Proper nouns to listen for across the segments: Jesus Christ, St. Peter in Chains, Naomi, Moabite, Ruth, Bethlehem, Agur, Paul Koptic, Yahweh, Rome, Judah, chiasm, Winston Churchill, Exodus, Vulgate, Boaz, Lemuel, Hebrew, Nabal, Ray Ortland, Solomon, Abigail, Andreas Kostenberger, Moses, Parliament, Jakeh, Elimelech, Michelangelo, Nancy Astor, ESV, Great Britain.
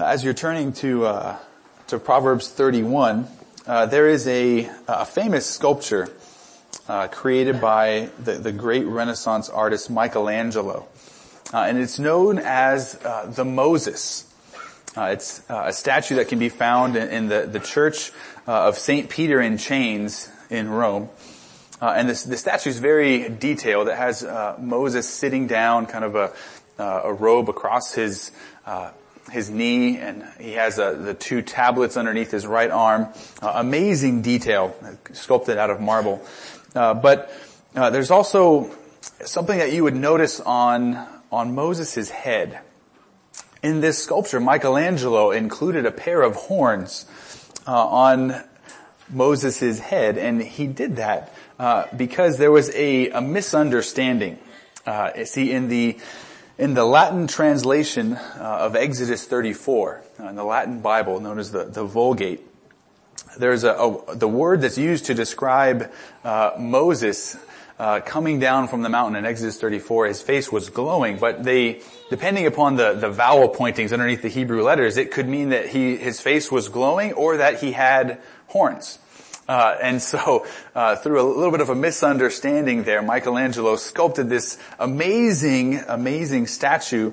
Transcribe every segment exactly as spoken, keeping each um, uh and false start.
As you're turning to uh, to Proverbs thirty-one, uh, there is a, a famous sculpture uh, created by the, the great Renaissance artist Michelangelo, uh, and it's known as uh, the Moses. Uh, it's uh, a statue that can be found in, in the the church uh, of Saint Peter in Chains in Rome, uh, and this the statue is very detailed. It has uh, Moses sitting down, kind of a uh, a robe across his uh his knee, and he has uh, the two tablets underneath his right arm. Uh, amazing detail, sculpted out of marble. Uh, but uh, there's also something that you would notice on on Moses' head. In this sculpture, Michelangelo included a pair of horns uh, on Moses' head, and he did that uh, because there was a, a misunderstanding. Uh, see, in the In the Latin translation uh, of Exodus thirty-four, uh, in the Latin Bible known as the, the Vulgate, there's a, a the word that's used to describe uh, Moses uh, coming down from the mountain in Exodus thirty-four. His face was glowing, but they, depending upon the, the vowel pointings underneath the Hebrew letters, it could mean that he his face was glowing or that he had horns. Uh, and so, uh, through a little bit of a misunderstanding there, Michelangelo sculpted this amazing, amazing statue,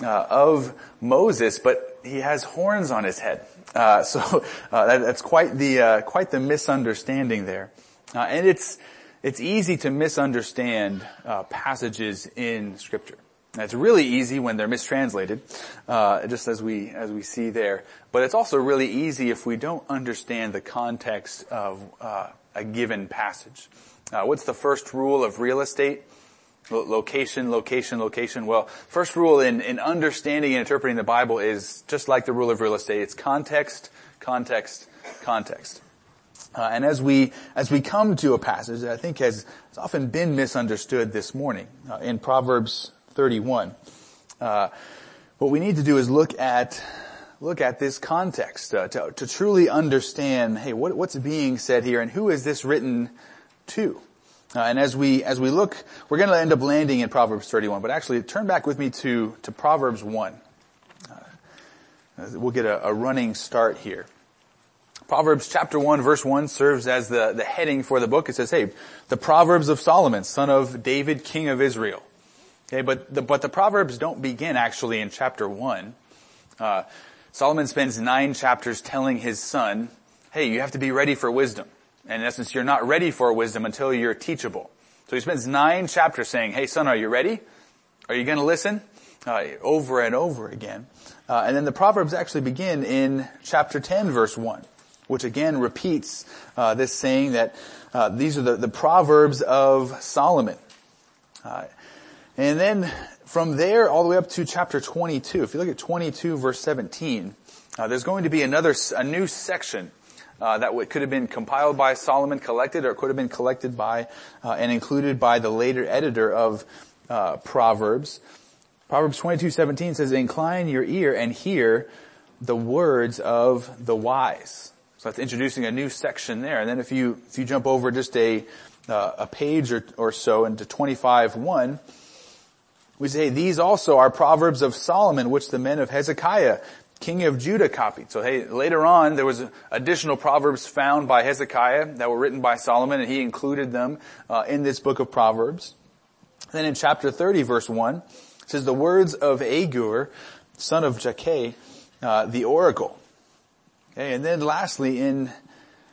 uh, of Moses, but he has horns on his head. Uh, so, uh, that, that's quite the, uh, quite the misunderstanding there. Uh, and it's, it's easy to misunderstand, uh, passages in Scripture. And it's really easy when they're mistranslated, uh, just as we, as we see there. But it's also really easy if we don't understand the context of, uh, a given passage. Uh, what's the first rule of real estate? Lo- location, location, location. Well, first rule in, in understanding and interpreting the Bible is just like the rule of real estate. It's context, context, context. Uh, and as we, as we come to a passage that I think has, has often been misunderstood this morning, uh, in Proverbs thirty-one. Uh, what we need to do is look at look at this context uh, to, to truly understand. Hey, what, what's being said here, and who is this written to? Uh, and as we as we look, we're going to end up landing in Proverbs thirty-one. But actually, turn back with me to to Proverbs one. Uh, we'll get a, a running start here. Proverbs chapter one, verse one serves as the the heading for the book. It says, "Hey, the Proverbs of Solomon, son of David, king of Israel." Okay, but the, but the Proverbs don't begin actually in chapter one. Uh, Solomon spends nine chapters telling his son, hey, you have to be ready for wisdom. And in essence, you're not ready for wisdom until you're teachable. So he spends nine chapters saying, hey, son, are you ready? Are you going to listen? Uh, over and over again. Uh, and then the Proverbs actually begin in chapter ten, verse one, which again repeats uh, this saying that uh, these are the, the Proverbs of Solomon. Uh, And then from there all the way up to chapter twenty-two, if you look at twenty-two verse seventeen, uh, there's going to be another, a new section uh, that w- could have been compiled by Solomon, collected, or could have been collected by uh, and included by the later editor of uh, Proverbs. Proverbs twenty-two seventeen says, incline your ear and hear the words of the wise. So that's introducing a new section there. And then if you, if you jump over just a, uh, a page or, or so into twenty-five one, we say, these also are Proverbs of Solomon, which the men of Hezekiah, king of Judah, copied. So, hey, later on, there was additional Proverbs found by Hezekiah that were written by Solomon, and he included them uh, in this book of Proverbs. Then in chapter thirty, verse one, it says, the words of Agur, son of Jakeh, uh, the oracle. Okay, and then lastly, in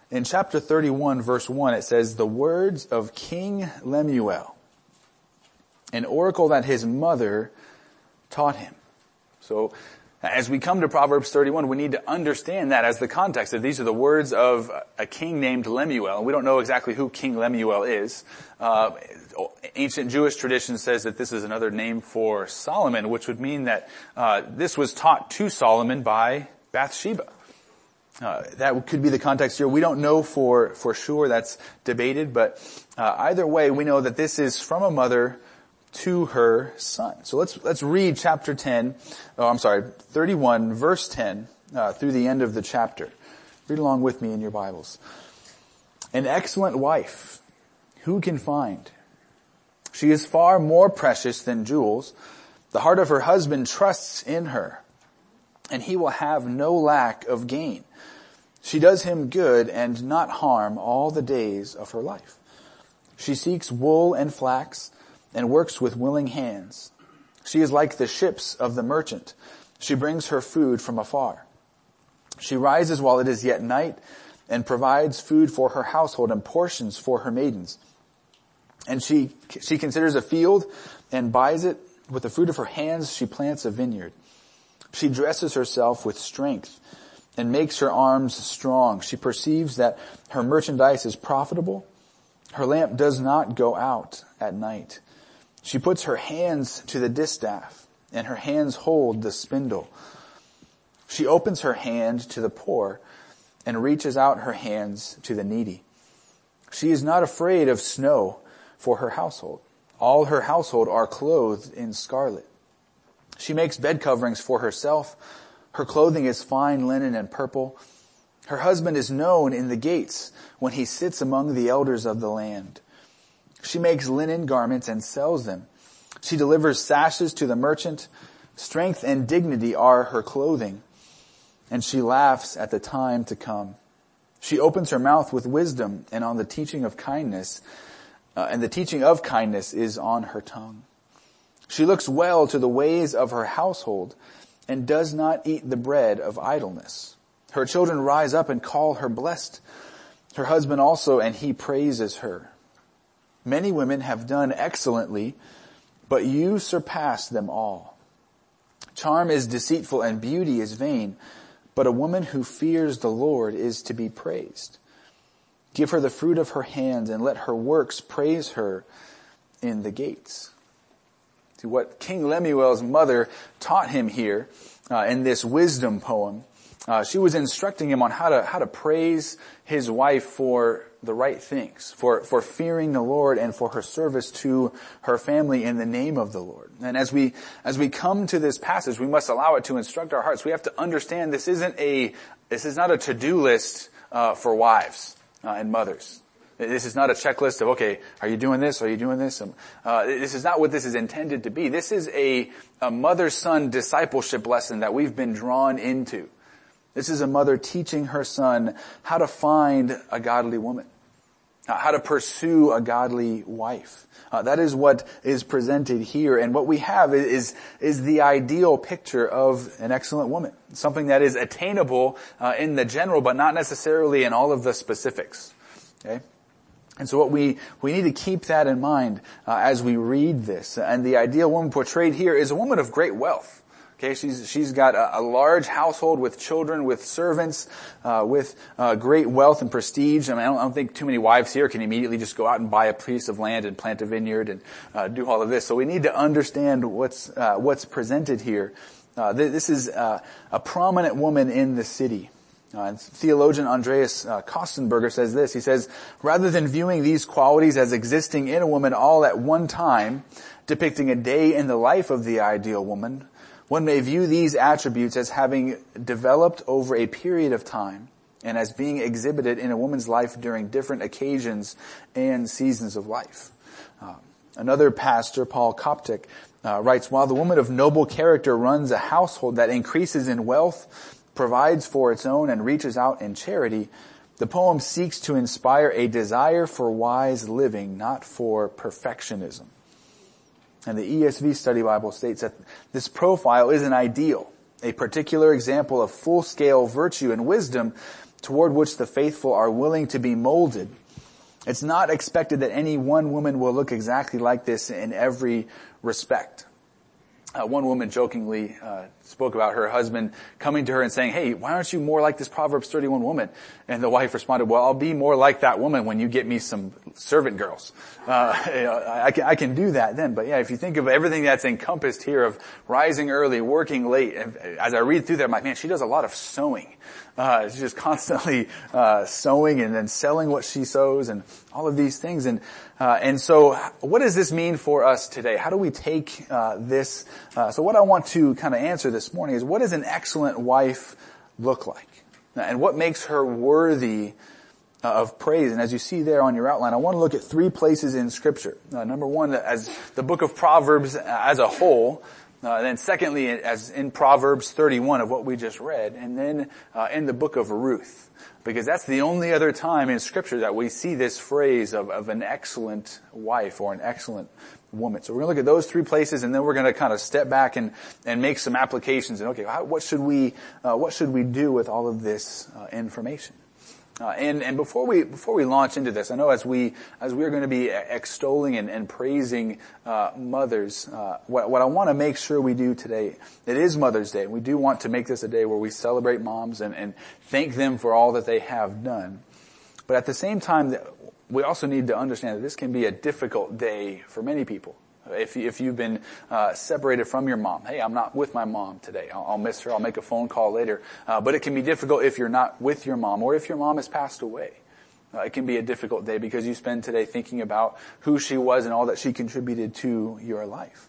in chapter thirty-one, verse one, it says, the words of King Lemuel, an oracle that his mother taught him. So as we come to Proverbs thirty-one, we need to understand that as the context, that these are the words of a king named Lemuel. And we don't know exactly who King Lemuel is. Uh, ancient Jewish tradition says that this is another name for Solomon, which would mean that uh, this was taught to Solomon by Bathsheba. Uh, that could be the context here. We don't know for, for sure. That's debated. But uh, either way, we know that this is from a mother to her son. So let's let's read chapter ten. Oh, I'm sorry, thirty-one, verse ten, uh, through the end of the chapter. Read along with me in your Bibles. An excellent wife, who can find? She is far more precious than jewels. The heart of her husband trusts in her. and he will have no lack of gain. She does him good and not harm all the days of her life. She seeks wool and flax and works with willing hands. She is like the ships of the merchant. She brings her food from afar. She rises while it is yet night and provides food for her household and portions for her maidens. And she, she considers a field and buys it. With the fruit of her hands, she plants a vineyard. She dresses herself with strength and makes her arms strong. She perceives that her merchandise is profitable. Her lamp does not go out at night. She puts her hands to the distaff, and her hands hold the spindle. She opens her hand to the poor and reaches out her hands to the needy. She is not afraid of snow for her household. All her household are clothed in scarlet. She makes bed coverings for herself. Her clothing is fine linen and purple. Her husband is known in the gates when he sits among the elders of the land. She makes linen garments and sells them. She delivers sashes to the merchant. Strength and dignity are her clothing, and she laughs at the time to come. She opens her mouth with wisdom, and on the teaching of kindness, uh, and the teaching of kindness is on her tongue. She looks well to the ways of her household and does not eat the bread of idleness. Her children rise up and call her blessed, her husband also, and he praises her. Many women have done excellently, but you surpass them all. Charm is deceitful and beauty is vain, but a woman who fears the Lord is to be praised. Give her the fruit of her hands and let her works praise her in the gates. See, what King Lemuel's mother taught him here uh, in this wisdom poem, uh, she was instructing him on how to how to praise his wife for the right things, for, for fearing the Lord and for her service to her family in the name of the Lord. And as we, as we come to this passage, we must allow it to instruct our hearts. We have to understand this isn't a, this is not a to-do list, uh, for wives, uh, and mothers. This is not a checklist of, okay, are you doing this? Are you doing this? Um, uh, this is not what this is intended to be. This is a, a mother-son discipleship lesson that we've been drawn into. This is a mother teaching her son how to find a godly woman. Uh, how to pursue a godly wife. Uh, that is what is presented here. And what we have is, is the ideal picture of an excellent woman. Something that is attainable uh, in the general, but not necessarily in all of the specifics. Okay? And so what we, we need to keep that in mind uh, as we read this. And the ideal woman portrayed here is a woman of great wealth. Okay, she's, she's got a, a large household with children, with servants, uh, with, uh, great wealth and prestige. I mean, I don't, I don't think too many wives here can immediately just go out and buy a piece of land and plant a vineyard and, uh, do all of this. So we need to understand what's, uh, what's presented here. Uh, th- this is, uh, a prominent woman in the city. Uh, and theologian Andreas uh, Kostenberger says this. He says, rather than viewing these qualities as existing in a woman all at one time, depicting a day in the life of the ideal woman, one may view these attributes as having developed over a period of time and as being exhibited in a woman's life during different occasions and seasons of life. Uh, another pastor, Paul Koptic, uh, writes, while the woman of noble character runs a household that increases in wealth, provides for its own, and reaches out in charity, the poem seeks to inspire a desire for wise living, not for perfectionism. And the E S V Study Bible states that this profile is an ideal, a particular example of full-scale virtue and wisdom toward which the faithful are willing to be molded. It's not expected that any one woman will look exactly like this in every respect. Uh, one woman jokingly uh, spoke about her husband coming to her and saying, hey, why aren't you more like this Proverbs thirty-one woman? And the wife responded, well, I'll be more like that woman when you get me some servant girls. Uh, you know, I, can, I can do that then. But yeah, if you think of everything that's encompassed here of rising early, working late, as I read through that, I'm like, man, she does a lot of sewing. Uh, she's just constantly uh, sewing and then selling what she sews and all of these things. And uh, and so what does this mean for us today? How do we take uh, this? Uh, so what I want to kind of answer this morning is, what does an excellent wife look like? And what makes her worthy uh, of praise? And as you see there on your outline, I want to look at three places in Scripture. Uh, number one, as the book of Proverbs as a whole Uh, and then secondly, as in Proverbs thirty-one of what we just read, and then uh, in the book of Ruth, because that's the only other time in Scripture that we see this phrase of, of an excellent wife or an excellent woman. So we're going to look at those three places, and then we're going to kind of step back and, and make some applications. And okay, how, what should we uh, what should we do with all of this uh, information? Uh, and, and before we, before we launch into this, I know as we, as we're going to be extolling and, and praising, uh, mothers, uh, what, what I want to make sure we do today, it is Mother's Day, and we do want to make this a day where we celebrate moms and, and thank them for all that they have done. But at the same time, we also need to understand that this can be a difficult day for many people. If, if you've been uh, separated from your mom, hey, I'm not with my mom today. I'll, I'll miss her. I'll make a phone call later. Uh, but it can be difficult if you're not with your mom, or if your mom has passed away. Uh, it can be a difficult day because you spend today thinking about who she was and all that she contributed to your life.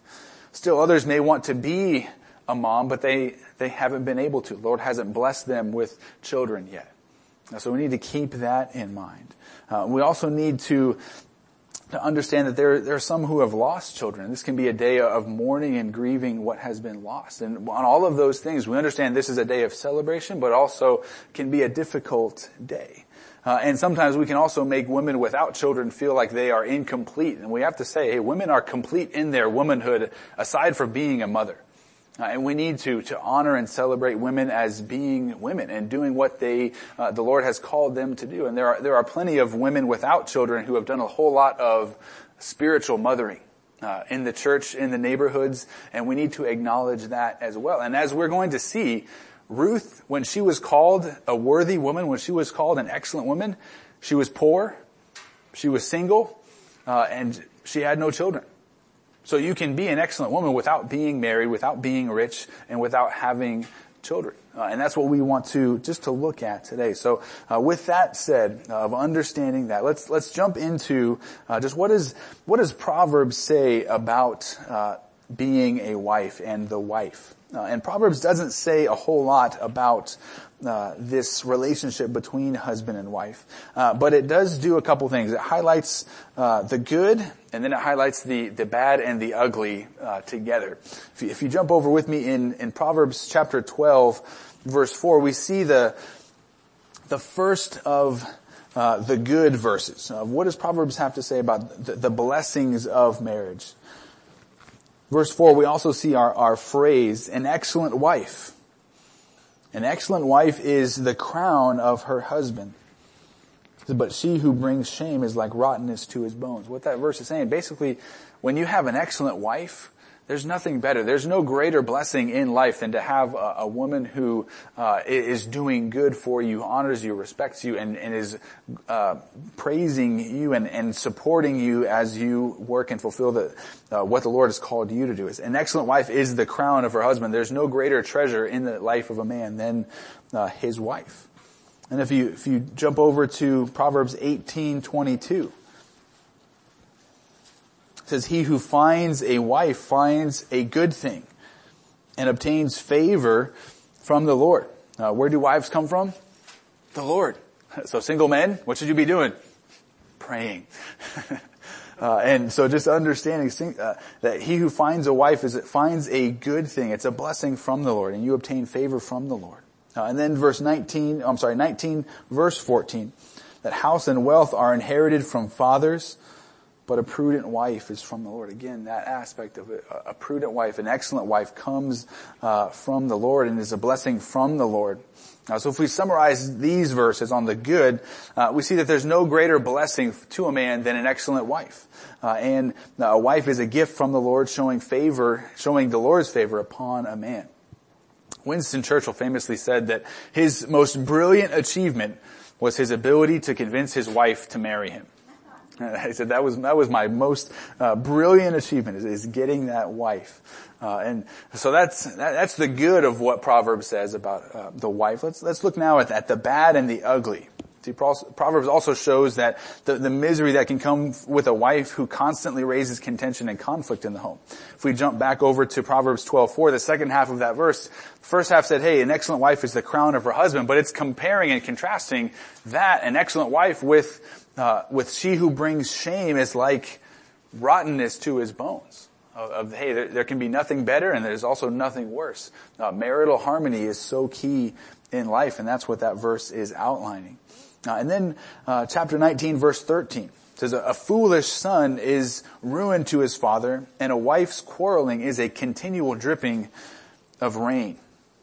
Still, others may want to be a mom, but they, they haven't been able to. The Lord hasn't blessed them with children yet. So we need to keep that in mind. Uh, we also need to... to understand that there, there are some who have lost children. This can be a day of mourning and grieving what has been lost. And on all of those things, we understand this is a day of celebration, but also can be a difficult day. Uh, and sometimes we can also make women without children feel like they are incomplete. And we have to say, hey, women are complete in their womanhood aside from being a mother. Uh, and we need to, to honor and celebrate women as being women and doing what they, uh, the Lord has called them to do. And there are, there are plenty of women without children who have done a whole lot of spiritual mothering, uh, in the church, in the neighborhoods, and we need to acknowledge that as well. And as we're going to see, Ruth, when she was called a worthy woman, when she was called an excellent woman, she was poor, she was single, uh, and she had no children. So you can be an excellent woman without being married, without being rich, and without having children. Uh, and that's what we want to just to look at today. So uh, with that said, uh, of understanding that, let's let's jump into uh, just what is what does Proverbs say about uh being a wife and the wife. Uh, and Proverbs doesn't say a whole lot about uh this relationship between husband and wife. Uh but it does do a couple things. It highlights uh the good, and then it highlights the, the bad and the ugly uh, together. If you, if you jump over with me in, in Proverbs chapter twelve, verse four, we see the the first of uh, the good verses. Uh, what does Proverbs have to say about the, the blessings of marriage? Verse four, we also see our, our phrase, an excellent wife. An excellent wife is the crown of her husband, but she who brings shame is like rottenness to his bones. What that verse is saying, basically, when you have an excellent wife, there's nothing better. There's no greater blessing in life than to have a, a woman who uh, is doing good for you, honors you, respects you, and, and is uh, praising you and, and supporting you as you work and fulfill the, uh, what the Lord has called you to do. An excellent wife is the crown of her husband. There's no greater treasure in the life of a man than uh, his wife. And if you, if you jump over to Proverbs eighteen twenty-two, it says, he who finds a wife finds a good thing and obtains favor from the Lord. Uh, where do wives come from? The Lord. So single men, what should you be doing? Praying. Uh, and so just understanding uh, that he who finds a wife is it finds a good thing. It's a blessing from the Lord, and you obtain favor from the Lord. Uh, and then verse nineteen, I'm sorry, nineteen, verse fourteen, that house and wealth are inherited from fathers, but a prudent wife is from the Lord. Again, that aspect of it, a prudent wife, an excellent wife comes uh, from the Lord and is a blessing from the Lord. Now, so if we summarize these verses on the good, uh, we see that there's no greater blessing to a man than an excellent wife. Uh, and a wife is a gift from the Lord, showing favor, showing the Lord's favor upon a man. Winston Churchill famously said that his most brilliant achievement was his ability to convince his wife to marry him. And I said that was that was my most uh, brilliant achievement is, is getting that wife. Uh, and so that's that, that's the good of what Proverbs says about uh, the wife. Let's let's look now at, at the bad and the ugly. See, Proverbs also shows that the, the misery that can come with a wife who constantly raises contention and conflict in the home. If we jump back over to Proverbs twelve four, the second half of that verse, the first half said, hey, an excellent wife is the crown of her husband, but it's comparing and contrasting that, an excellent wife, with uh, with she who brings shame is like rottenness to his bones. Of, of hey, there, there can be nothing better and there's also nothing worse. Uh, marital harmony is so key in life, and that's what that verse is outlining. Uh, and then uh, chapter nineteen, verse thirteen says, a foolish son is ruin to his father, and a wife's quarreling is a continual dripping of rain.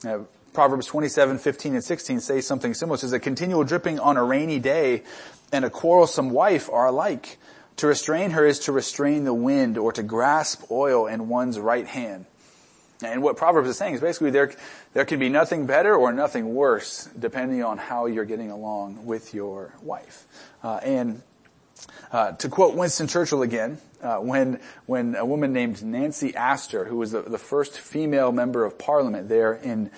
Uh, Proverbs twenty-seven, fifteen, and sixteen say something similar. It says, a continual dripping on a rainy day and a quarrelsome wife are alike. To restrain her is to restrain the wind, or to grasp oil in one's right hand. And what Proverbs is saying is basically there there can be nothing better or nothing worse depending on how you're getting along with your wife. Uh, and uh, to quote Winston Churchill again, uh, when when a woman named Nancy Astor, who was the, the first female member of Parliament there in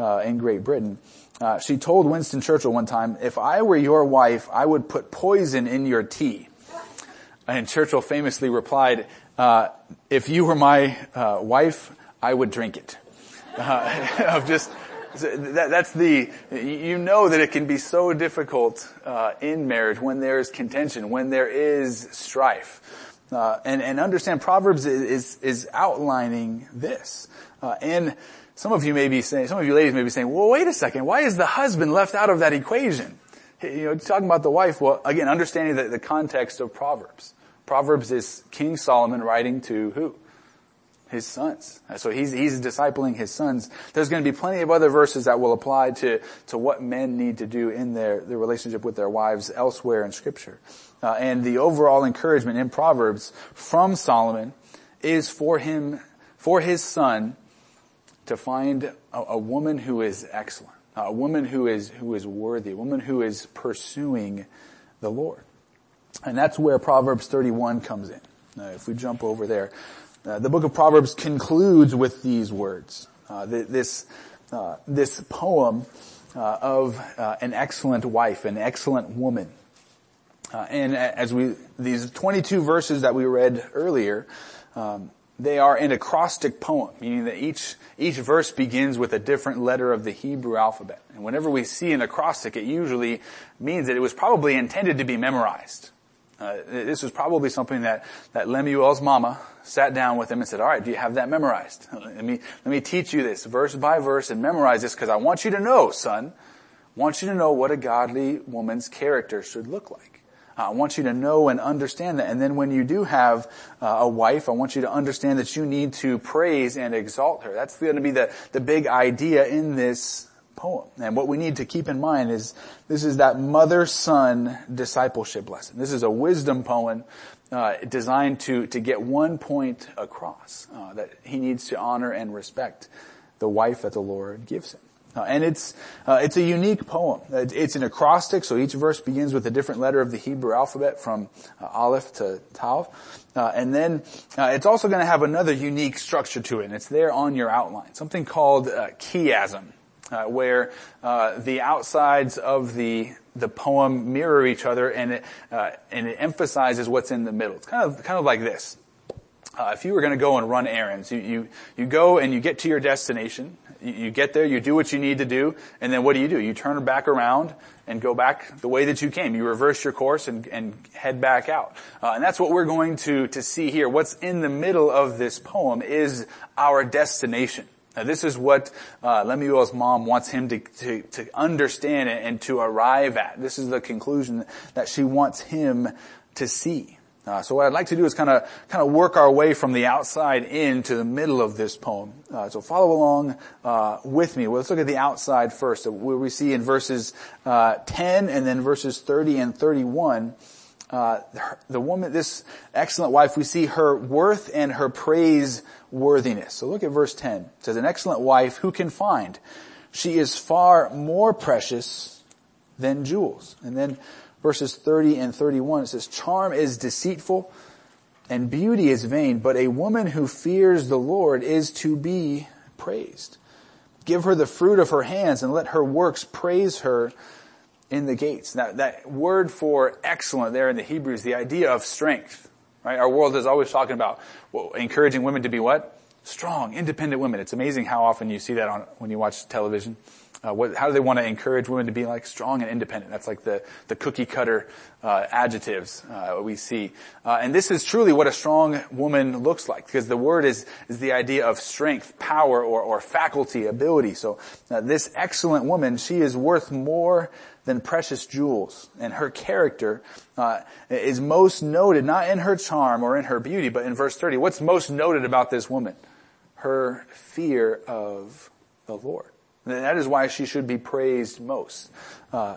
uh, in Great Britain, uh, she told Winston Churchill one time, "If I were your wife, I would put poison in your tea." And Churchill famously replied, uh, "If you were my uh, wife, I would drink it." Uh, of just that, that's the you know that it can be so difficult uh, in marriage when there is contention, when there is strife, uh, and and understand Proverbs is is outlining this. Uh, and some of you may be saying, some of you ladies may be saying, "Well, wait a second, why is the husband left out of that equation?" You know, talking about the wife. Well, again, understanding the, the context of Proverbs. Proverbs is King Solomon writing to who? His sons. So he's, he's discipling his sons. There's going to be plenty of other verses that will apply to, to what men need to do in their, their relationship with their wives elsewhere in Scripture. Uh, and the overall encouragement in Proverbs from Solomon is for him, for his son to find a, a woman who is excellent, a woman who is, who is worthy, a woman who is pursuing the Lord. And that's where Proverbs thirty-one comes in. Now, if we jump over there, Uh, the book of Proverbs concludes with these words, uh, th- this uh, this poem uh, of uh, an excellent wife, an excellent woman. Uh, and as we these twenty-two verses that we read earlier, um, they are an acrostic poem, meaning that each each verse begins with a different letter of the Hebrew alphabet. And whenever we see an acrostic, it usually means that it was probably intended to be memorized. Uh, this was probably something that, that Lemuel's mama sat down with him and said, "All right, do you have that memorized? Let me, let me teach you this verse by verse and memorize this, because I want you to know, son, I want you to know what a godly woman's character should look like. Uh, I want you to know and understand that. And then when you do have uh, a wife, I want you to understand that you need to praise and exalt her." That's going to be the, the big idea in this poem. And what we need to keep in mind is this is that mother-son discipleship lesson. This is a wisdom poem uh, designed to to get one point across, uh, that he needs to honor and respect the wife that the Lord gives him. Uh, and it's uh, it's a unique poem. It's an acrostic, so each verse begins with a different letter of the Hebrew alphabet, from uh, Aleph to Tav. Uh, and then uh, it's also going to have another unique structure to it, and it's there on your outline, something called uh, chiasm. Uh, where uh, the outsides of the the poem mirror each other, and it uh, and it emphasizes what's in the middle. It's kind of kind of like this. Uh, if you were going to go and run errands, you, you you go and you get to your destination. You, you get there, you do what you need to do, and then what do you do? You turn back around and go back the way that you came. You reverse your course and and head back out. Uh, and that's what we're going to to see here. What's in the middle of this poem is our destination. Now, this is what uh, Lemuel's mom wants him to, to, to understand and to arrive at. This is the conclusion that she wants him to see. Uh, so what I'd like to do is kind of kind of work our way from the outside in to the middle of this poem. Uh, so follow along uh, with me. Well, let's look at the outside first, where we see in verses uh, ten and then verses thirty and thirty-one. Uh, the woman, this excellent wife, we see her worth and her praiseworthiness. So look at verse ten. It says, "An excellent wife who can find? She is far more precious than jewels." And then verses thirty and thirty-one, it says, "Charm is deceitful and beauty is vain, but a woman who fears the Lord is to be praised. Give her the fruit of her hands and let her works praise her in the gates." Now, that word for excellent there in the Hebrew is the idea of strength, right? Our world is always talking about well, encouraging women to be what? Strong, independent women. It's amazing how often you see that on when you watch television. Uh, what, how do they want to encourage women to be like strong and independent? That's like the, the cookie cutter, uh, adjectives, uh, we see. Uh, and this is truly what a strong woman looks like, because the word is, is the idea of strength, power, or, or faculty, ability. So, uh, this excellent woman, she is worth more than precious jewels. And her character, uh, is most noted, not in her charm or in her beauty, but in verse thirty. What's most noted about this woman? Her fear of the Lord. And that is why she should be praised most. Uh,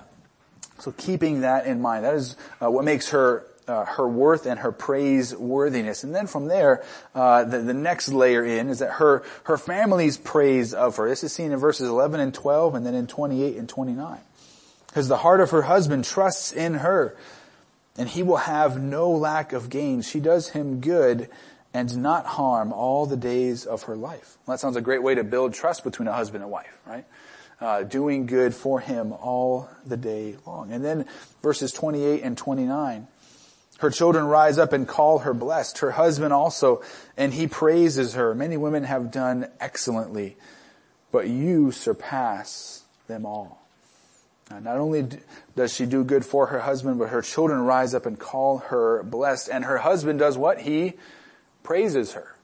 so keeping that in mind, that is uh, what makes her uh, her worth and her praiseworthiness. And then from there, uh, the, the next layer in is that her her family's praise of her. This is seen in verses eleven and twelve, and then in twenty-eight and twenty-nine. Because the heart of her husband trusts in her, and he will have no lack of gain. She does him good and not harm all the days of her life. Well, that sounds a great way to build trust between a husband and wife, right? Uh, doing good for him all the day long. And then verses twenty-eight and twenty-nine. Her children rise up and call her blessed. Her husband also, and he praises her. Many women have done excellently, but you surpass them all. Uh, not only d- does she do good for her husband, but her children rise up and call her blessed. And her husband does what? He praises her.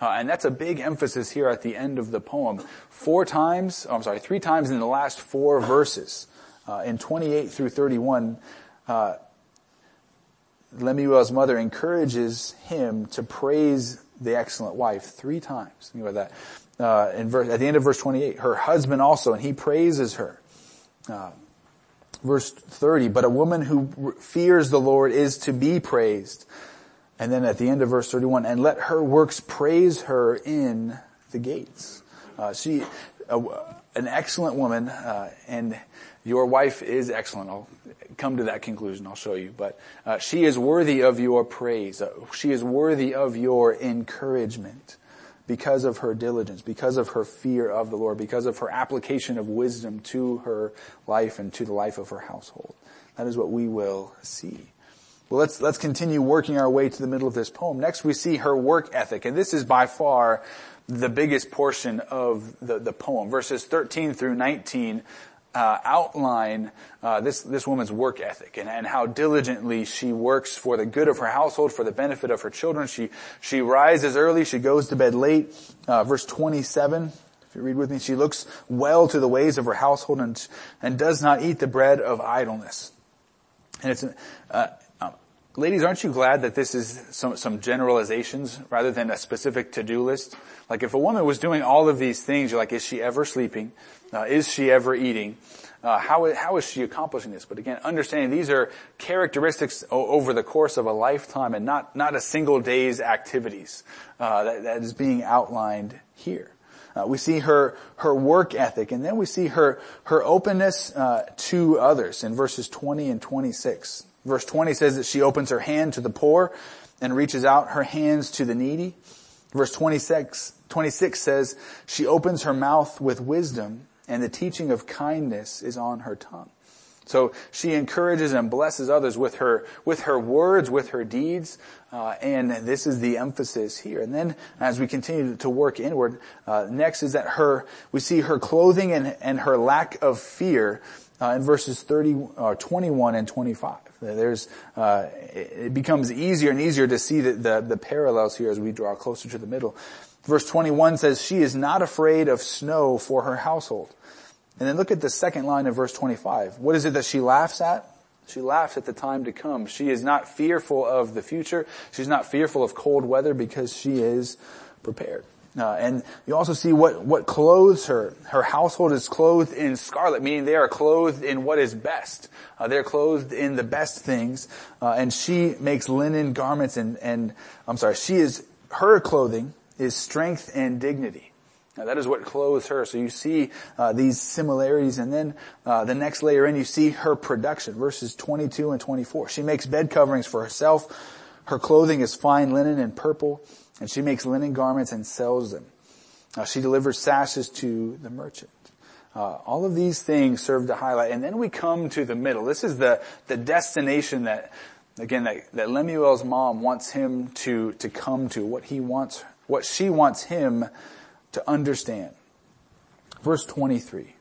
Uh, and that's a big emphasis here at the end of the poem. Four times, oh, I'm sorry, three times in the last four verses, uh, in twenty-eight through thirty-one, uh, Lemuel's mother encourages him to praise the excellent wife three times. Think about that. Uh, in verse, at the end of verse twenty-eight, her husband also, and he praises her. Uh, verse thirty, but a woman who fears the Lord is to be praised. And then at the end of verse thirty-one, and let her works praise her in the gates. Uh, she, uh, an excellent woman, uh, and your wife is excellent. I'll come to that conclusion. I'll show you. But uh, she is worthy of your praise. Uh, she is worthy of your encouragement because of her diligence, because of her fear of the Lord, because of her application of wisdom to her life and to the life of her household. That is what we will see. Well, let's, let's continue working our way to the middle of this poem. Next, we see her work ethic, and this is by far the biggest portion of the, the poem. Verses thirteen through nineteen, uh, outline, uh, this, this woman's work ethic and, and how diligently she works for the good of her household, for the benefit of her children. She, she rises early, she goes to bed late. Uh, verse twenty-seven, if you read with me, she looks well to the ways of her household and, and does not eat the bread of idleness. And it's, uh, Ladies, aren't you glad that this is some, some generalizations rather than a specific to-do list? Like if a woman was doing all of these things, you're like, is she ever sleeping? Uh, is she ever eating? Uh, how, how is she accomplishing this? But again, understanding these are characteristics o- over the course of a lifetime and not, not a single day's activities, uh, that, that is being outlined here. Uh, we see her, her work ethic, and then we see her, her openness, uh, to others in verses twenty and twenty-six. Verse twenty says that she opens her hand to the poor and reaches out her hands to the needy. Verse twenty-six, twenty-six says she opens her mouth with wisdom and the teaching of kindness is on her tongue. So she encourages and blesses others with her, with her words, with her deeds, uh, and this is the emphasis here. And then as we continue to work inward, uh, next is that her, we see her clothing and, and her lack of fear, uh, in verses thirty, uh, twenty-one and twenty-five. There's, uh, it becomes easier and easier to see the, the, the parallels here as we draw closer to the middle. Verse twenty-one says, she is not afraid of snow for her household. And then look at the second line of verse twenty-five. What is it that she laughs at? She laughs at the time to come. She is not fearful of the future. She's not fearful of cold weather because she is prepared. Uh, and you also see what, what clothes her. Her household is clothed in scarlet, meaning they are clothed in what is best. Uh, they're clothed in the best things. Uh, and she makes linen garments and, and, I'm sorry, she is, her clothing is strength and dignity. Now, that is what clothes her. So you see, uh, these similarities. And then, uh, the next layer in, you see her production, verses twenty-two and twenty-four. She makes bed coverings for herself. Her clothing is fine linen and purple, and she makes linen garments and sells them. Uh, she delivers sashes to the merchant. Uh, all of these things serve to highlight. And then we come to the middle. This is the, the destination that, again, that, that Lemuel's mom wants him to, to come to, what he wants, what she wants him to understand. Verse twenty-three.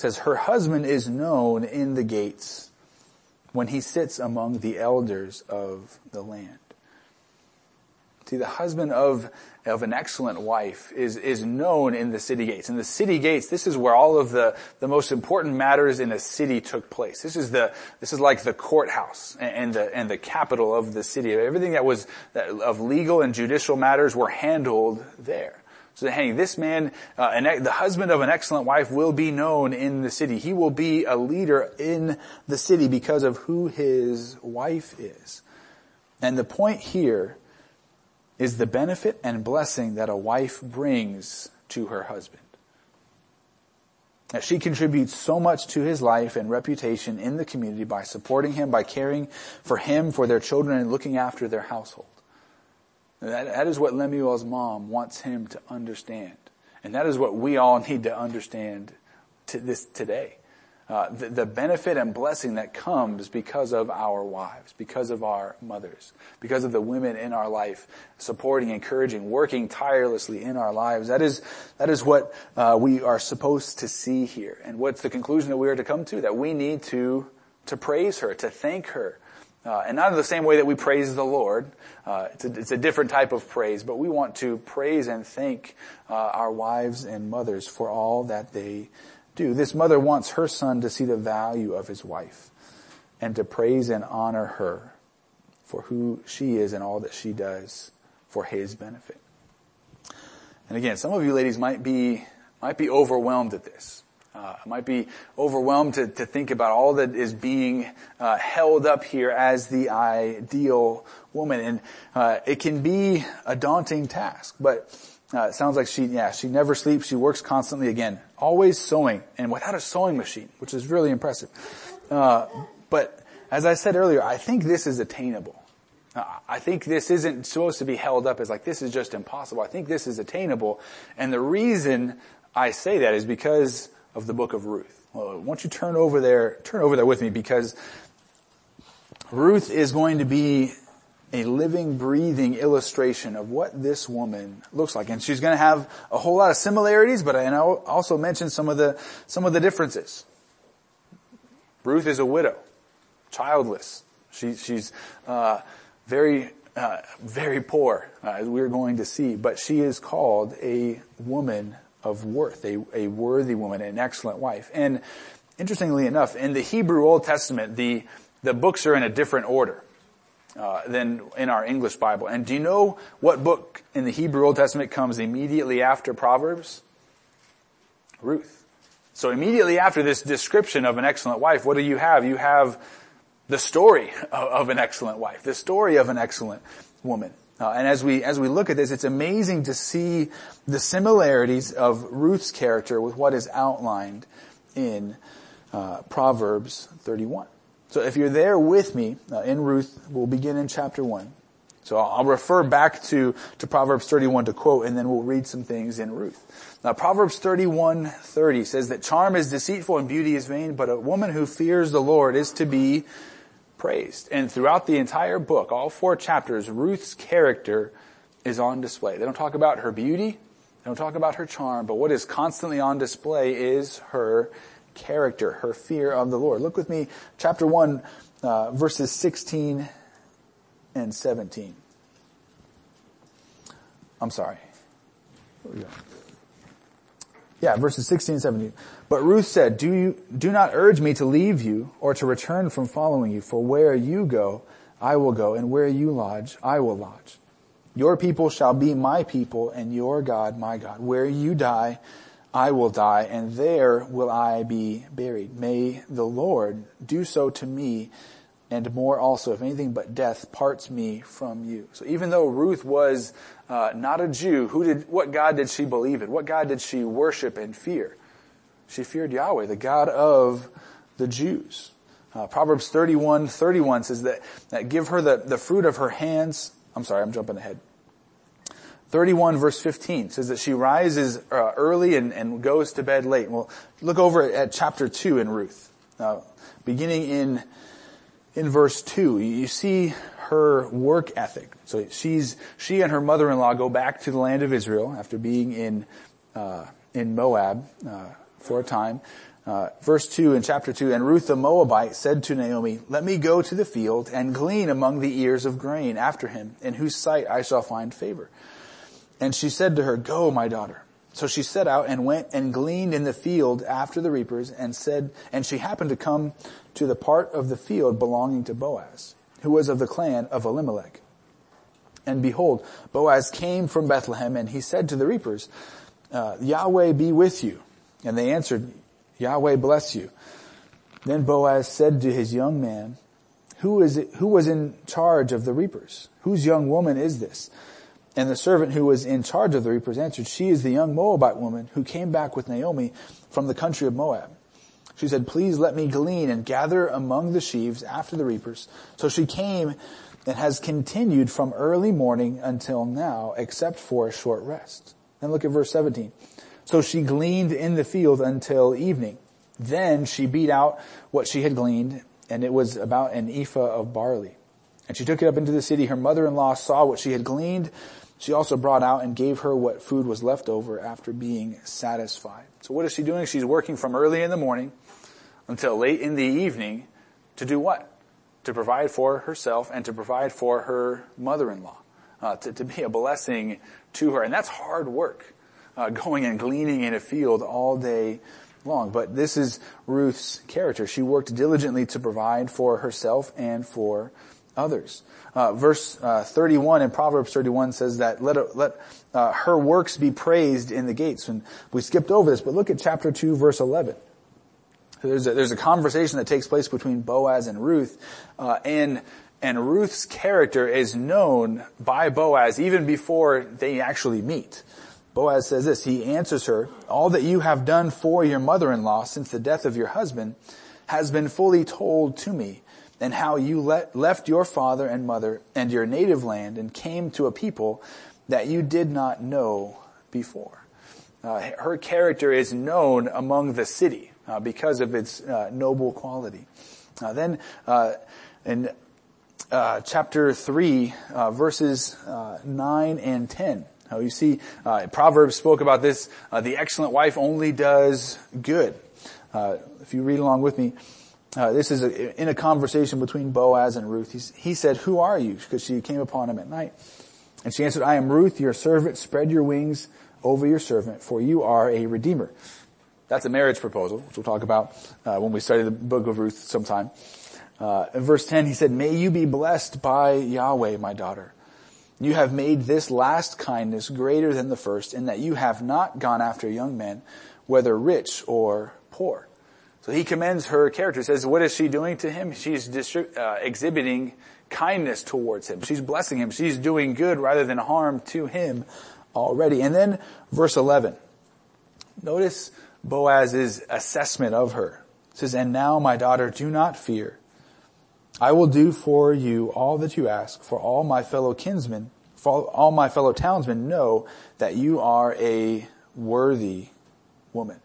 says, her husband is known in the gates when he sits among the elders of the land. See, the husband of, of an excellent wife is, is known in the city gates. In the city gates, this is where all of the, the most important matters in a city took place. This is the, this is like the courthouse and, and the, and the capital of the city. Everything that was, that, of legal and judicial matters were handled there. So, hey, this man, uh, an, the husband of an excellent wife will be known in the city. He will be a leader in the city because of who his wife is. And the point here is the benefit and blessing that a wife brings to her husband. Now, she contributes so much to his life and reputation in the community by supporting him, by caring for him, for their children, and looking after their household. That, that is what Lemuel's mom wants him to understand. And that is what we all need to understand to this today. Uh, the, the benefit and blessing that comes because of our wives, because of our mothers, because of the women in our life, supporting, encouraging, working tirelessly in our lives. That is, that is what uh, we are supposed to see here. And what's the conclusion that we are to come to? That we need to, to praise her, to thank her. Uh, and not in the same way that we praise the Lord. Uh, it's, a, it's a different type of praise, but we want to praise and thank uh, our wives and mothers for all that they do. This mother wants her son to see the value of his wife and to praise and honor her for who she is and all that she does for his benefit. And again, some of you ladies might be might be overwhelmed at this. Uh, might be overwhelmed to, to think about all that is being uh, held up here as the ideal woman. And uh, it can be a daunting task, but Uh, it sounds like she, yeah, she never sleeps. She works constantly, again, always sewing, and without a sewing machine, which is really impressive. Uh, but as I said earlier, I think this is attainable. Uh, I think this isn't supposed to be held up as like, this is just impossible. I think this is attainable. And the reason I say that is because of the book of Ruth. Well, why don't you turn over there, turn over there with me, because Ruth is going to be a living, breathing illustration of what this woman looks like. And she's going to have a whole lot of similarities, but I, and I'll also mention some of the, some of the differences. Ruth is a widow, childless. She, she's, uh, very, uh, very poor, uh, as we're going to see, but she is called a woman of worth, a, a worthy woman, an excellent wife. And interestingly enough, in the Hebrew Old Testament, the, the books are in a different order Uh, than in our English Bible. And do you know what book in the Hebrew Old Testament comes immediately after Proverbs? Ruth. So immediately after this description of an excellent wife, what do you have? You have the story of, of an excellent wife, the story of an excellent woman. Uh, and as we, as we look at this, it's amazing to see the similarities of Ruth's character with what is outlined in uh, Proverbs thirty-one. So if you're there with me, uh, in Ruth, we'll begin in chapter one. So I'll, I'll refer back to, to Proverbs thirty-one to quote, and then we'll read some things in Ruth. Now, Proverbs thirty-one thirty says that charm is deceitful and beauty is vain, but a woman who fears the Lord is to be praised. And throughout the entire book, all four chapters, Ruth's character is on display. They don't talk about her beauty. They don't talk about her charm, but what is constantly on display is her character, her fear of the Lord. Look with me, chapter one, uh, verses sixteen and seventeen. I'm sorry. Here we go. Yeah, verses sixteen and seventeen. But Ruth said, "Do you do not urge me to leave you or to return from following you, for where you go, I will go, and where you lodge, I will lodge. Your people shall be my people, and your God my God. Where you die, I will die, and there will I be buried. May the Lord do so to me, and more also, if anything but death parts me from you." So even though Ruth was uh, not a Jew, who did what God did she believe in? What God did she worship and fear? She feared Yahweh, the God of the Jews. Uh, Proverbs thirty-one thirty-one says that, that give her the, the fruit of her hands. I'm sorry, I'm jumping ahead. thirty-one verse fifteen says that she rises uh, early and, and goes to bed late. Well, look over at chapter two in Ruth. Uh, beginning in, in verse two, you see her work ethic. So she's, she and her mother-in-law go back to the land of Israel after being in, uh, in Moab, uh, for a time. Uh, verse two in chapter two, and Ruth the Moabite said to Naomi, let me go to the field and glean among the ears of grain after him, in whose sight I shall find favor. And she said to her, go, my daughter. So she set out and went and gleaned in the field after the reapers, and said, and she happened to come to the part of the field belonging to Boaz, who was of the clan of Elimelech. And behold, Boaz came from Bethlehem, and he said to the reapers, uh, Yahweh be with you. And they answered, Yahweh bless you. Then Boaz said to his young man, Who is it, who was in charge of the reapers? Whose young woman is this? And the servant who was in charge of the reapers answered, she is the young Moabite woman who came back with Naomi from the country of Moab. She said, please let me glean and gather among the sheaves after the reapers. So she came and has continued from early morning until now, except for a short rest. And look at verse seventeen. So she gleaned in the field until evening. Then she beat out what she had gleaned, and it was about an ephah of barley. And she took it up into the city. Her mother-in-law saw what she had gleaned. She also brought out and gave her what food was left over after being satisfied. So what is she doing? She's working from early in the morning until late in the evening to do what? To provide for herself and to provide for her mother-in-law, uh, to, to be a blessing to her. And that's hard work. Uh, going and gleaning in a field all day long. But this is Ruth's character. She worked diligently to provide for herself and for others. Uh, verse uh, thirty-one in Proverbs thirty-one says that let, a, let uh, her works be praised in the gates. And we skipped over this, but look at chapter two, verse eleven. There's a, there's a conversation that takes place between Boaz and Ruth, uh, and and Ruth's character is known by Boaz even before they actually meet. Boaz says this, he answers her, all that you have done for your mother-in-law since the death of your husband has been fully told to me, and how you let, left your father and mother and your native land and came to a people that you did not know before. Uh, her character is known among the city uh, because of its uh, noble quality. Uh, then uh, in uh, chapter three, uh, verses uh, nine and ten, Oh, you see, uh, Proverbs spoke about this, uh, the excellent wife only does good. Uh, if you read along with me, uh, this is a, in a conversation between Boaz and Ruth. He's, he said, who are you? Because she came upon him at night. And she answered, I am Ruth, your servant. Spread your wings over your servant, for you are a redeemer. That's a marriage proposal, which we'll talk about uh, when we study the book of Ruth sometime. Uh, in verse ten, he said, may you be blessed by Yahweh, my daughter. You have made this last kindness greater than the first, in that you have not gone after young men, whether rich or poor. So he commends her character. He says, what is she doing to him? She's distrib- uh, exhibiting kindness towards him. She's blessing him. She's doing good rather than harm to him already. And then verse eleven. Notice Boaz's assessment of her. It says, and now, my daughter, do not fear. I will do for you all that you ask, for all my fellow kinsmen, for all my fellow townsmen know that you are a worthy woman.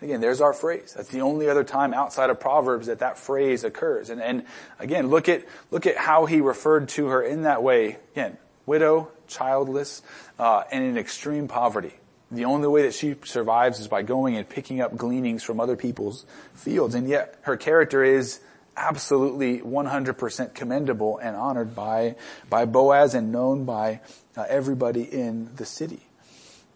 Again, there's our phrase. That's the only other time outside of Proverbs that that phrase occurs. And, and again, look at, look at how he referred to her in that way. Again, widow, childless, uh, and in extreme poverty. The only way that she survives is by going and picking up gleanings from other people's fields. And yet her character is absolutely one hundred percent commendable and honored by by Boaz and known by uh, everybody in the city.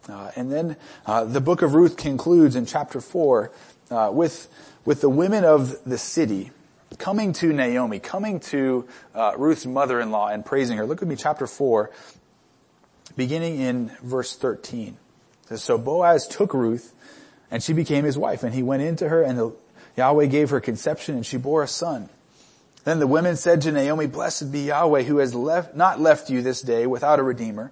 Uh, and then uh, the book of Ruth concludes in chapter four uh, with with the women of the city coming to Naomi, coming to uh, Ruth's mother-in-law and praising her. Look with me, chapter four, beginning in verse thirteen. It says, so Boaz took Ruth, and she became his wife, and he went into her, and the Yahweh gave her conception, and she bore a son. Then the women said to Naomi, blessed be Yahweh, who has left, not left you this day without a redeemer,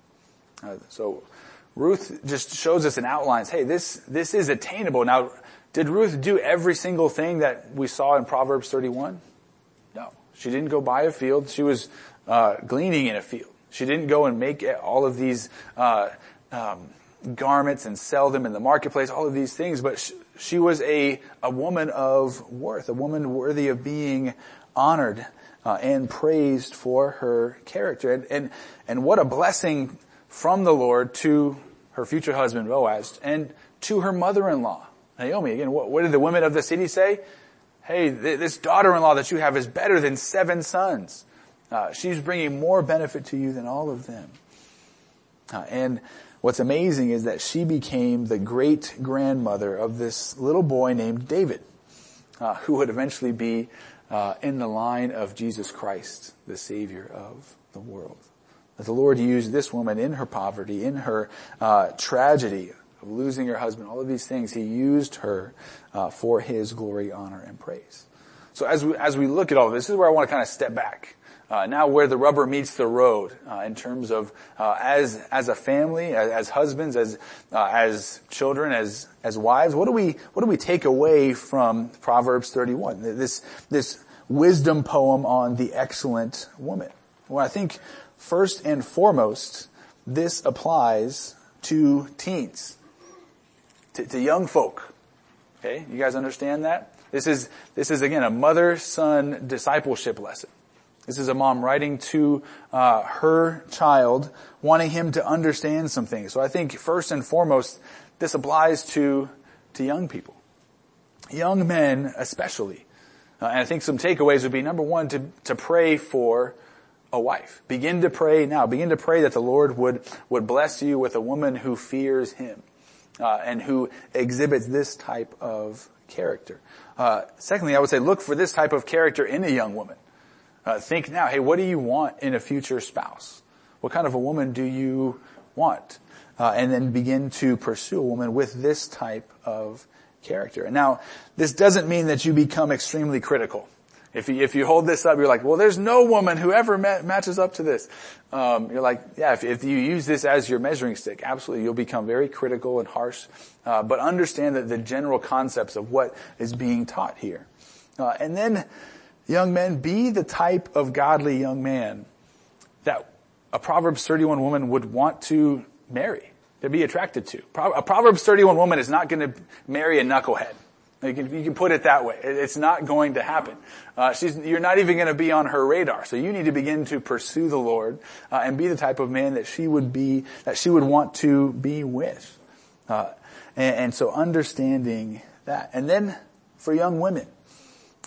Uh, so Ruth just shows us and outlines, hey, this this is attainable. Now, Did Ruth do every single thing that we saw in Proverbs thirty-one? No. She didn't go buy a field. She was uh, gleaning in a field. She didn't go and make all of these uh, um, garments and sell them in the marketplace, all of these things. But she, she was a, a woman of worth, a woman worthy of being honored uh, and praised for her character. And, and, and what a blessing from the Lord to her future husband, Boaz, and to her mother-in-law, Naomi. Again, what, what did the women of the city say? Hey, th- this daughter-in-law that you have is better than seven sons. Uh, she's bringing more benefit to you than all of them. Uh, and what's amazing is that she became the great-grandmother of this little boy named David, uh, who would eventually be uh, in the line of Jesus Christ, the Savior of the world. That the Lord used this woman in her poverty, in her uh, tragedy of losing her husband, all of these things, he used her uh, for his glory, honor, and praise. So as we, as we look at all of this, this is where I want to kind of step back. Uh, now where the rubber meets the road uh, in terms of uh, as as a family, as, as husbands, as uh, as children, as as wives, what do we what do we take away from Proverbs thirty-one? This this wisdom poem on the excellent woman. Well, I think first and foremost, this applies to teens, to, to young folk. Okay, you guys understand that? This is this is again a mother-son discipleship lesson. This is a mom writing to uh her child, wanting him to understand some things. So I think first and foremost, this applies to to young people, young men especially. Uh, and I think some takeaways would be, number one, to to pray for a wife. Begin to pray now. Begin to pray that the Lord would would bless you with a woman who fears Him uh and who exhibits this type of character. Uh secondly, I would say look for this type of character in a young woman. Uh, think now, hey, what do you want in a future spouse? What kind of a woman do you want? Uh, and then begin to pursue a woman with this type of character. And now, this doesn't mean that you become extremely critical. If you, if you hold this up, you're like, well, there's no woman who ever ma- matches up to this. Um, you're like, yeah, if, if you use this as your measuring stick, absolutely, you'll become very critical and harsh. Uh, but understand that the general concepts of what is being taught here. Uh, and then, young men, be the type of godly young man that a Proverbs thirty-one woman would want to marry, to be attracted to. A Proverbs thirty-one woman is not going to marry a knucklehead. You can, you can put it that way. It's not going to happen. Uh, she's, you're not even going to be on her radar. So you need to begin to pursue the Lord uh, and be the type of man that she would be, that she would want to be with. Uh, and, and so understanding that. And then for young women,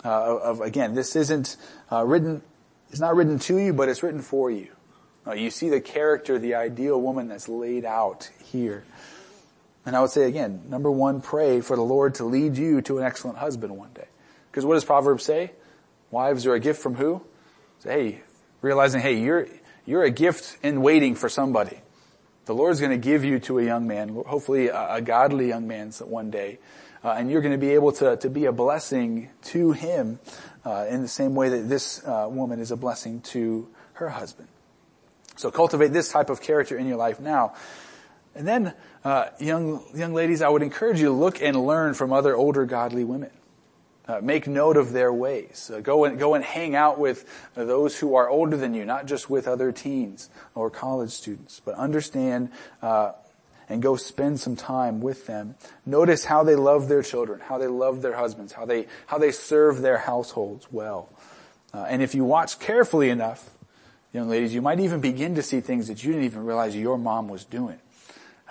Uh, of again, this isn't uh, written. It's not written to you, but it's written for you. Uh, you see the character, the ideal woman that's laid out here. And I would say again, number one, pray for the Lord to lead you to an excellent husband one day. Because what does Proverbs say? Wives are a gift from who? Say, hey, realizing, hey, you're you're a gift in waiting for somebody. The Lord's going to give you to a young man, hopefully a, a godly young man one day. Uh, and you're going to be able to, to be a blessing to him uh, in the same way that this uh, woman is a blessing to her husband. So cultivate this type of character in your life now. And then, uh, young young ladies, I would encourage you to look and learn from other older godly women. Uh, make note of their ways. Uh, go and go and hang out with those who are older than you, not just with other teens or college students, but understand. Uh, And go spend some time with them. Notice how they love their children, how they love their husbands, how they how they serve their households well. Uh, and if you watch carefully enough, young ladies, you might even begin to see things that you didn't even realize your mom was doing,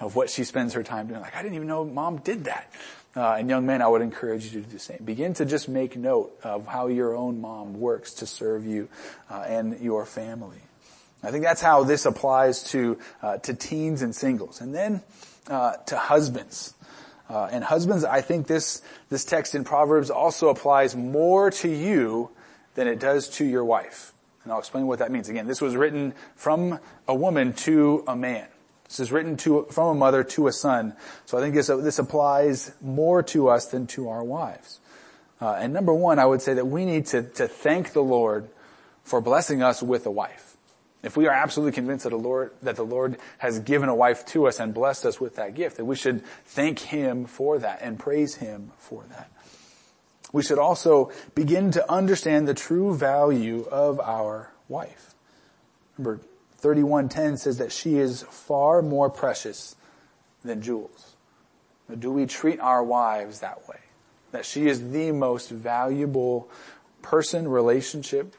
of what she spends her time doing. Like, I didn't even know mom did that. Uh, and young men, I would encourage you to do the same. Begin to just make note of how your own mom works to serve you uh, and your family. I think that's how this applies to uh, to teens and singles, and then uh, to husbands. Uh, and husbands, I think this this text in Proverbs also applies more to you than it does to your wife. And I'll explain what that means. Again, this was written from a woman to a man. This is written to from a mother to a son. So I think this, this applies more to us than to our wives. Uh, and number one, I would say that we need to to thank the Lord for blessing us with a wife. If we are absolutely convinced that the Lord, that the Lord has given a wife to us and blessed us with that gift, that we should thank him for that and praise him for that. We should also begin to understand the true value of our wife. Remember, thirty-one ten says that she is far more precious than jewels. Now, do we treat our wives that way? That she is the most valuable person, relationship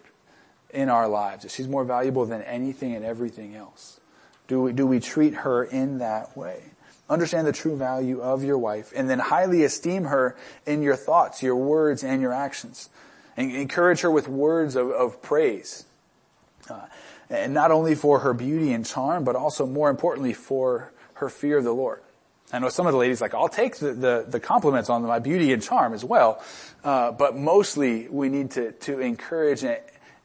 in our lives. That she's more valuable than anything and everything else. Do we, do we treat her in that way? Understand the true value of your wife, and then highly esteem her in your thoughts, your words, and your actions. And encourage her with words of, of praise. Uh, and not only for her beauty and charm, but also more importantly for her fear of the Lord. I know some of the ladies like, I'll take the, the, the compliments on my beauty and charm as well. Uh, but mostly we need to, to encourage and,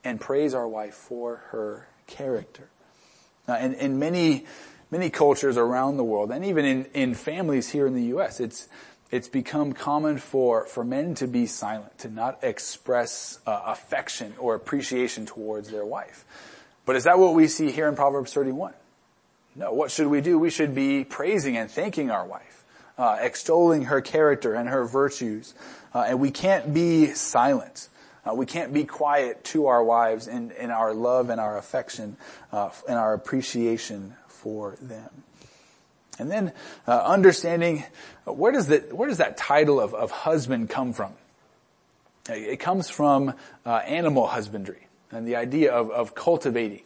and praise our wife for her character. Uh, and, and many, Many cultures around the world, and even in, in families here in the U S, it's it's become common for, for men to be silent, to not express uh, affection or appreciation towards their wife. But is that what we see here in Proverbs thirty-one? No, what should we do? We should be praising and thanking our wife, uh, extolling her character and her virtues. Uh, and we can't be silent. Uh, we can't be quiet to our wives in, in our love and our affection uh, and our appreciation for them. And then uh, understanding uh, where does that where does that title of, of husband come from? It comes from uh, animal husbandry and the idea of, of cultivating,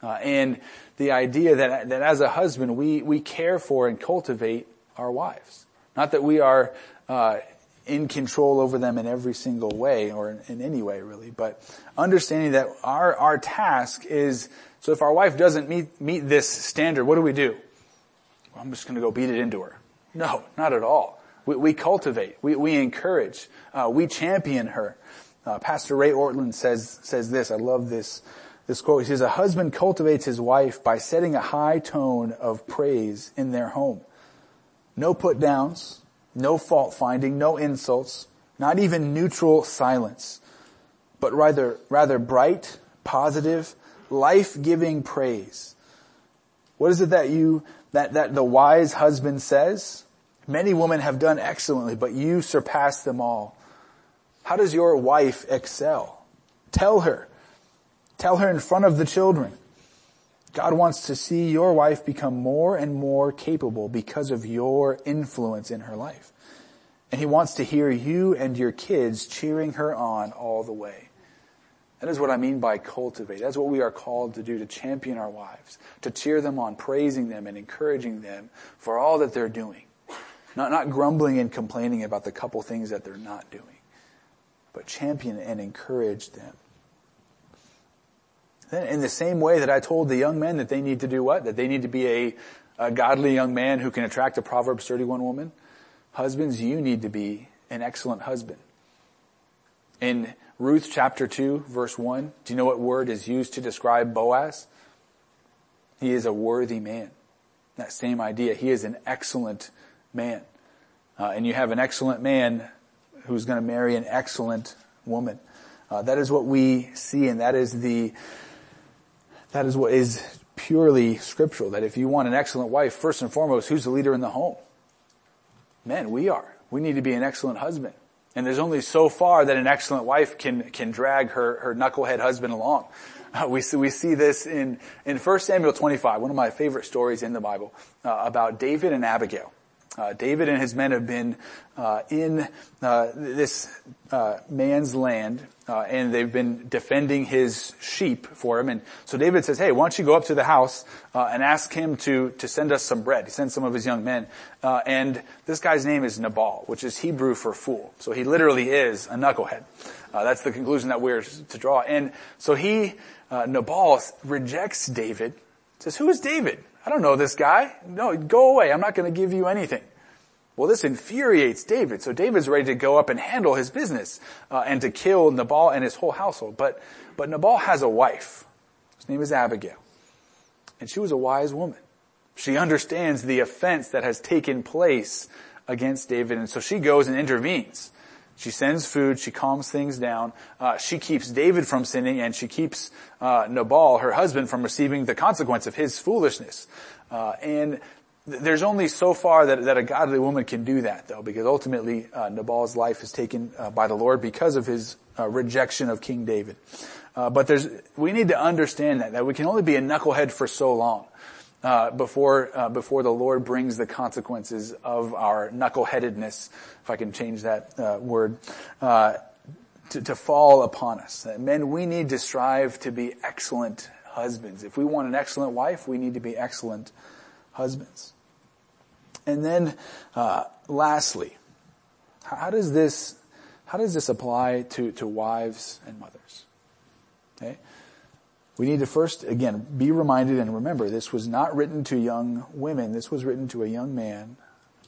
uh, and the idea that that as a husband we we care for and cultivate our wives. Not that we are uh, in control over them in every single way or in, in any way really, but understanding that our our task is. So if our wife doesn't meet meet this standard, what do we do? Well, I'm just going to go beat it into her. No, not at all. We, we cultivate, we we encourage, uh, we champion her. Uh, Pastor Ray Ortland says says this. I love this this quote. He says, "A husband cultivates his wife by setting a high tone of praise in their home. No put downs, no fault finding, no insults, not even neutral silence, but rather rather bright, positive." Life-giving praise. What is it that you, that, that the wise husband says? Many women have done excellently, but you surpass them all. How does your wife excel? Tell her. Tell her in front of the children. God wants to see your wife become more and more capable because of your influence in her life. And he wants to hear you and your kids cheering her on all the way. That is what I mean by cultivate. That's what we are called to do, to champion our wives, to cheer them on, praising them and encouraging them for all that they're doing. Not, not grumbling and complaining about the couple things that they're not doing, but champion and encourage them. Then in the same way that I told the young men that they need to do what? That they need to be a, a godly young man who can attract a Proverbs thirty-one woman. Husbands, you need to be an excellent husband. In Ruth chapter two, verse one, do you know what word is used to describe Boaz? He is a worthy man. That same idea. He is an excellent man. Uh, and you have an excellent man who's going to marry an excellent woman. Uh, that is what we see, and that is the, that is what is purely scriptural. That if you want an excellent wife, first and foremost, who's the leader in the home? Men, we are. We need to be an excellent husband. And there's only so far that an excellent wife can can drag her her knucklehead husband along. Uh, we see we see this in in First Samuel twenty-five, one of my favorite stories in the Bible, uh, about David and Abigail. Uh, David and his men have been uh, in uh, this uh, man's land, uh, and they've been defending his sheep for him. And so David says, "Hey, why don't you go up to the house uh, and ask him to to send us some bread?" He sends some of his young men, uh, and this guy's name is Nabal, which is Hebrew for fool. So he literally is a knucklehead. Uh, that's the conclusion that we're to draw. And so he uh, Nabal rejects David. Says, "Who is David? I don't know this guy. No, go away. I'm not going to give you anything." Well, this infuriates David. So David's ready to go up and handle his business uh, and to kill Nabal and his whole household. But but Nabal has a wife. His name is Abigail. And she was a wise woman. She understands the offense that has taken place against David. And so she goes and intervenes. She sends food. She calms things down. Uh, she keeps David from sinning, and she keeps uh, Nabal, her husband, from receiving the consequence of his foolishness. Uh, and th- there's only so far that, that a godly woman can do that, though, because ultimately uh, Nabal's life is taken uh, by the Lord because of his uh, rejection of King David. Uh, but there's we need to understand that, that we can only be a knucklehead for so long. Uh, before, uh, before the Lord brings the consequences of our knuckleheadedness, if I can change that, uh, word, uh, to, to fall upon us. Uh, men, we need to strive to be excellent husbands. If we want an excellent wife, we need to be excellent husbands. And then, uh, lastly, how does this, how does this apply to, to wives and mothers? Okay? We need to first, again, be reminded and remember this was not written to young women. This was written to a young man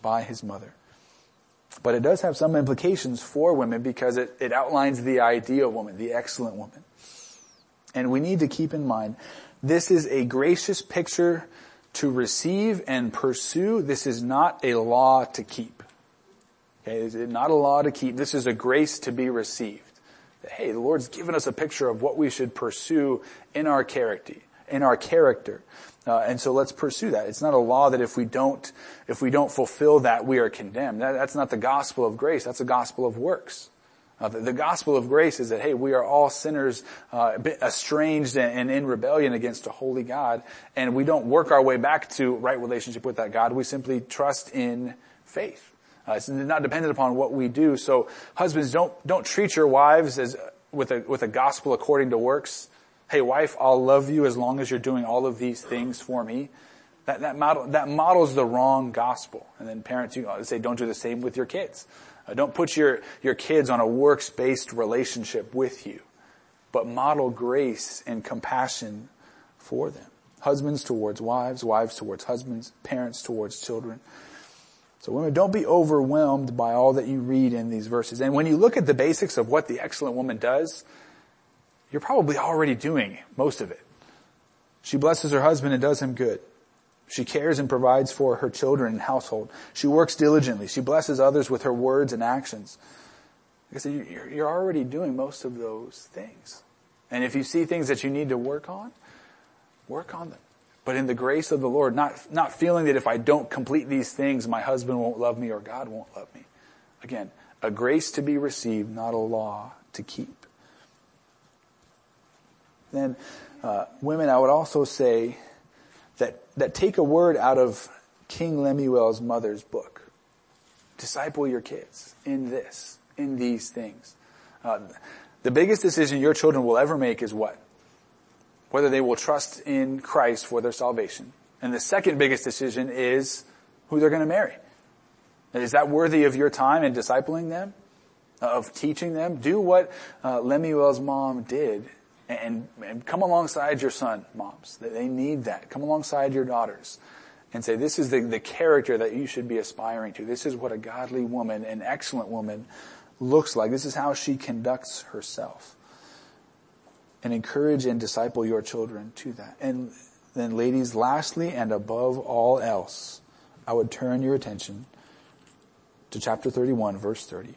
by his mother. But it does have some implications for women because it, it outlines the ideal woman, the excellent woman. And we need to keep in mind this is a gracious picture to receive and pursue. This is not a law to keep. Okay, it's not a law to keep. This is a grace to be received. Hey, the Lord's given us a picture of what we should pursue in our character, in our character, uh, and so let's pursue that. It's not a law that if we don't, if we don't fulfill that, we are condemned. That, that's not the gospel of grace. That's a gospel of works. Uh, the, the gospel of grace is that hey, we are all sinners, uh, estranged and, and in rebellion against a holy God, and we don't work our way back to right relationship with that God. We simply trust in faith. Uh, it's not dependent upon what we do. So husbands, don't, don't treat your wives as, uh, with a, with a gospel according to works. Hey, wife, I'll love you as long as you're doing all of these things for me. That, that model, that models the wrong gospel. And then parents, you say, don't do the same with your kids. Uh, don't put your, your kids on a works-based relationship with you, but model grace and compassion for them. Husbands towards wives, wives towards husbands, parents towards children. So women, don't be overwhelmed by all that you read in these verses. And when you look at the basics of what the excellent woman does, you're probably already doing most of it. She blesses her husband and does him good. She cares and provides for her children and household. She works diligently. She blesses others with her words and actions. Like I said, you're already doing most of those things. And if you see things that you need to work on, work on them. But in the grace of the Lord, not not feeling that if I don't complete these things, my husband won't love me or God won't love me. Again, a grace to be received, not a law to keep. Then, uh, women, I would also say that that take a word out of King Lemuel's mother's book. Disciple your kids in this, in these things. Uh, the biggest decision your children will ever make is what? Whether they will trust in Christ for their salvation. And the second biggest decision is who they're going to marry. Is that worthy of your time in discipling them, of teaching them? Do what uh, Lemuel's mom did and, and come alongside your son, moms. They need that. Come alongside your daughters and say, this is the, the character that you should be aspiring to. This is what a godly woman, an excellent woman, looks like. This is how she conducts herself. And encourage and disciple your children to that. And then ladies, lastly and above all else, I would turn your attention to chapter thirty-one, verse thirty.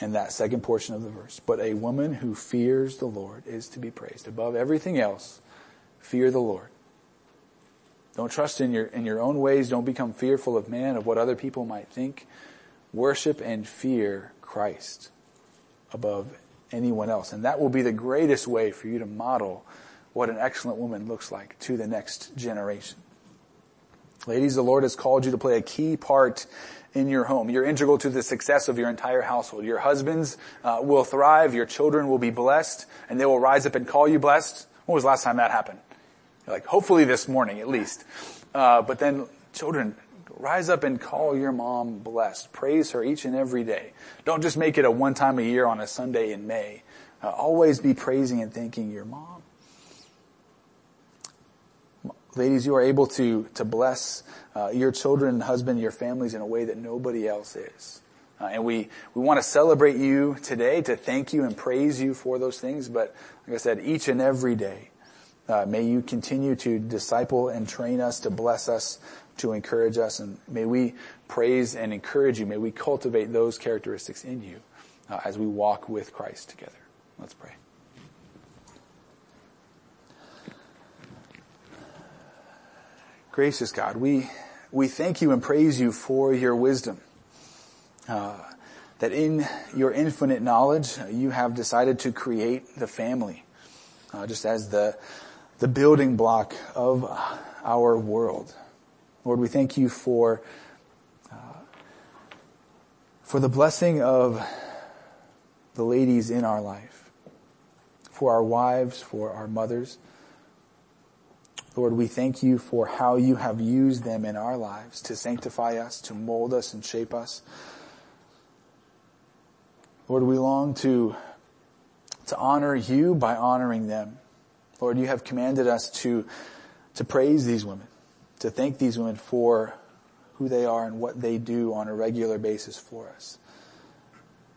And that second portion of the verse. But a woman who fears the Lord is to be praised. Above everything else, fear the Lord. Don't trust in your, in your own ways. Don't become fearful of man, of what other people might think. Worship and fear Christ above anyone else. And that will be the greatest way for you to model what an excellent woman looks like to the next generation. Ladies, the Lord has called you to play a key part in your home. You're integral to the success of your entire household. Your husbands uh, will thrive. Your children will be blessed, and they will rise up and call you blessed. When was the last time that happened? You're like, hopefully this morning at least. Uh, but then children, rise up and call your mom blessed. Praise her each and every day. Don't just make it a one time a year on a Sunday in May. Uh, always be praising and thanking your mom. Ladies, you are able to, to bless uh, your children, husband, your families in a way that nobody else is. Uh, and we, we want to celebrate you today, to thank you and praise you for those things. But like I said, each and every day, uh, may you continue to disciple and train us, to bless us to encourage us. And may we praise and encourage you. May we cultivate those characteristics in you uh, as we walk with Christ together. Let's pray. Gracious God, we we thank you and praise you for your wisdom, uh, that in your infinite knowledge, you have decided to create the family, uh, just as the the building block of our world. Lord, we thank you for uh, for the blessing of the ladies in our life, for our wives, for our mothers. Lord, we thank you for how you have used them in our lives to sanctify us, to mold us and shape us. Lord, we long to, to honor you by honoring them. Lord, you have commanded us to, to praise these women, to thank these women for who they are and what they do on a regular basis for us.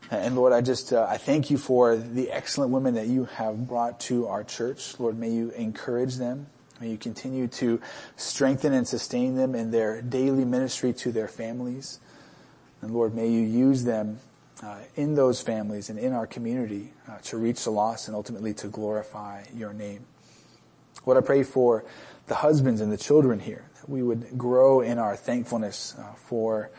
And Lord, I just, uh, I thank you for the excellent women that you have brought to our church. Lord, may you encourage them. May you continue to strengthen and sustain them in their daily ministry to their families. And Lord, may you use them uh, in those families and in our community uh, to reach the lost and ultimately to glorify your name. Lord, I pray for the husbands and the children here, that we would grow in our thankfulness uh, for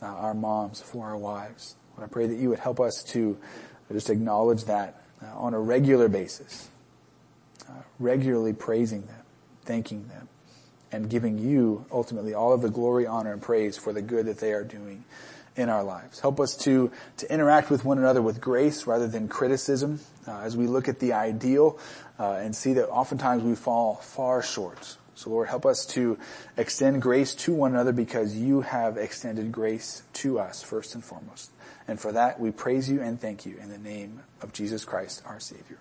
uh, our moms, for our wives. Lord, I pray that you would help us to just acknowledge that uh, on a regular basis, uh, regularly praising them, thanking them, and giving you ultimately all of the glory, honor, and praise for the good that they are doing in our lives. Help us to, to interact with one another with grace rather than criticism uh, as we look at the ideal uh, and see that oftentimes we fall far short. So Lord, help us to extend grace to one another because you have extended grace to us first and foremost. And for that, we praise you and thank you in the name of Jesus Christ, our Savior.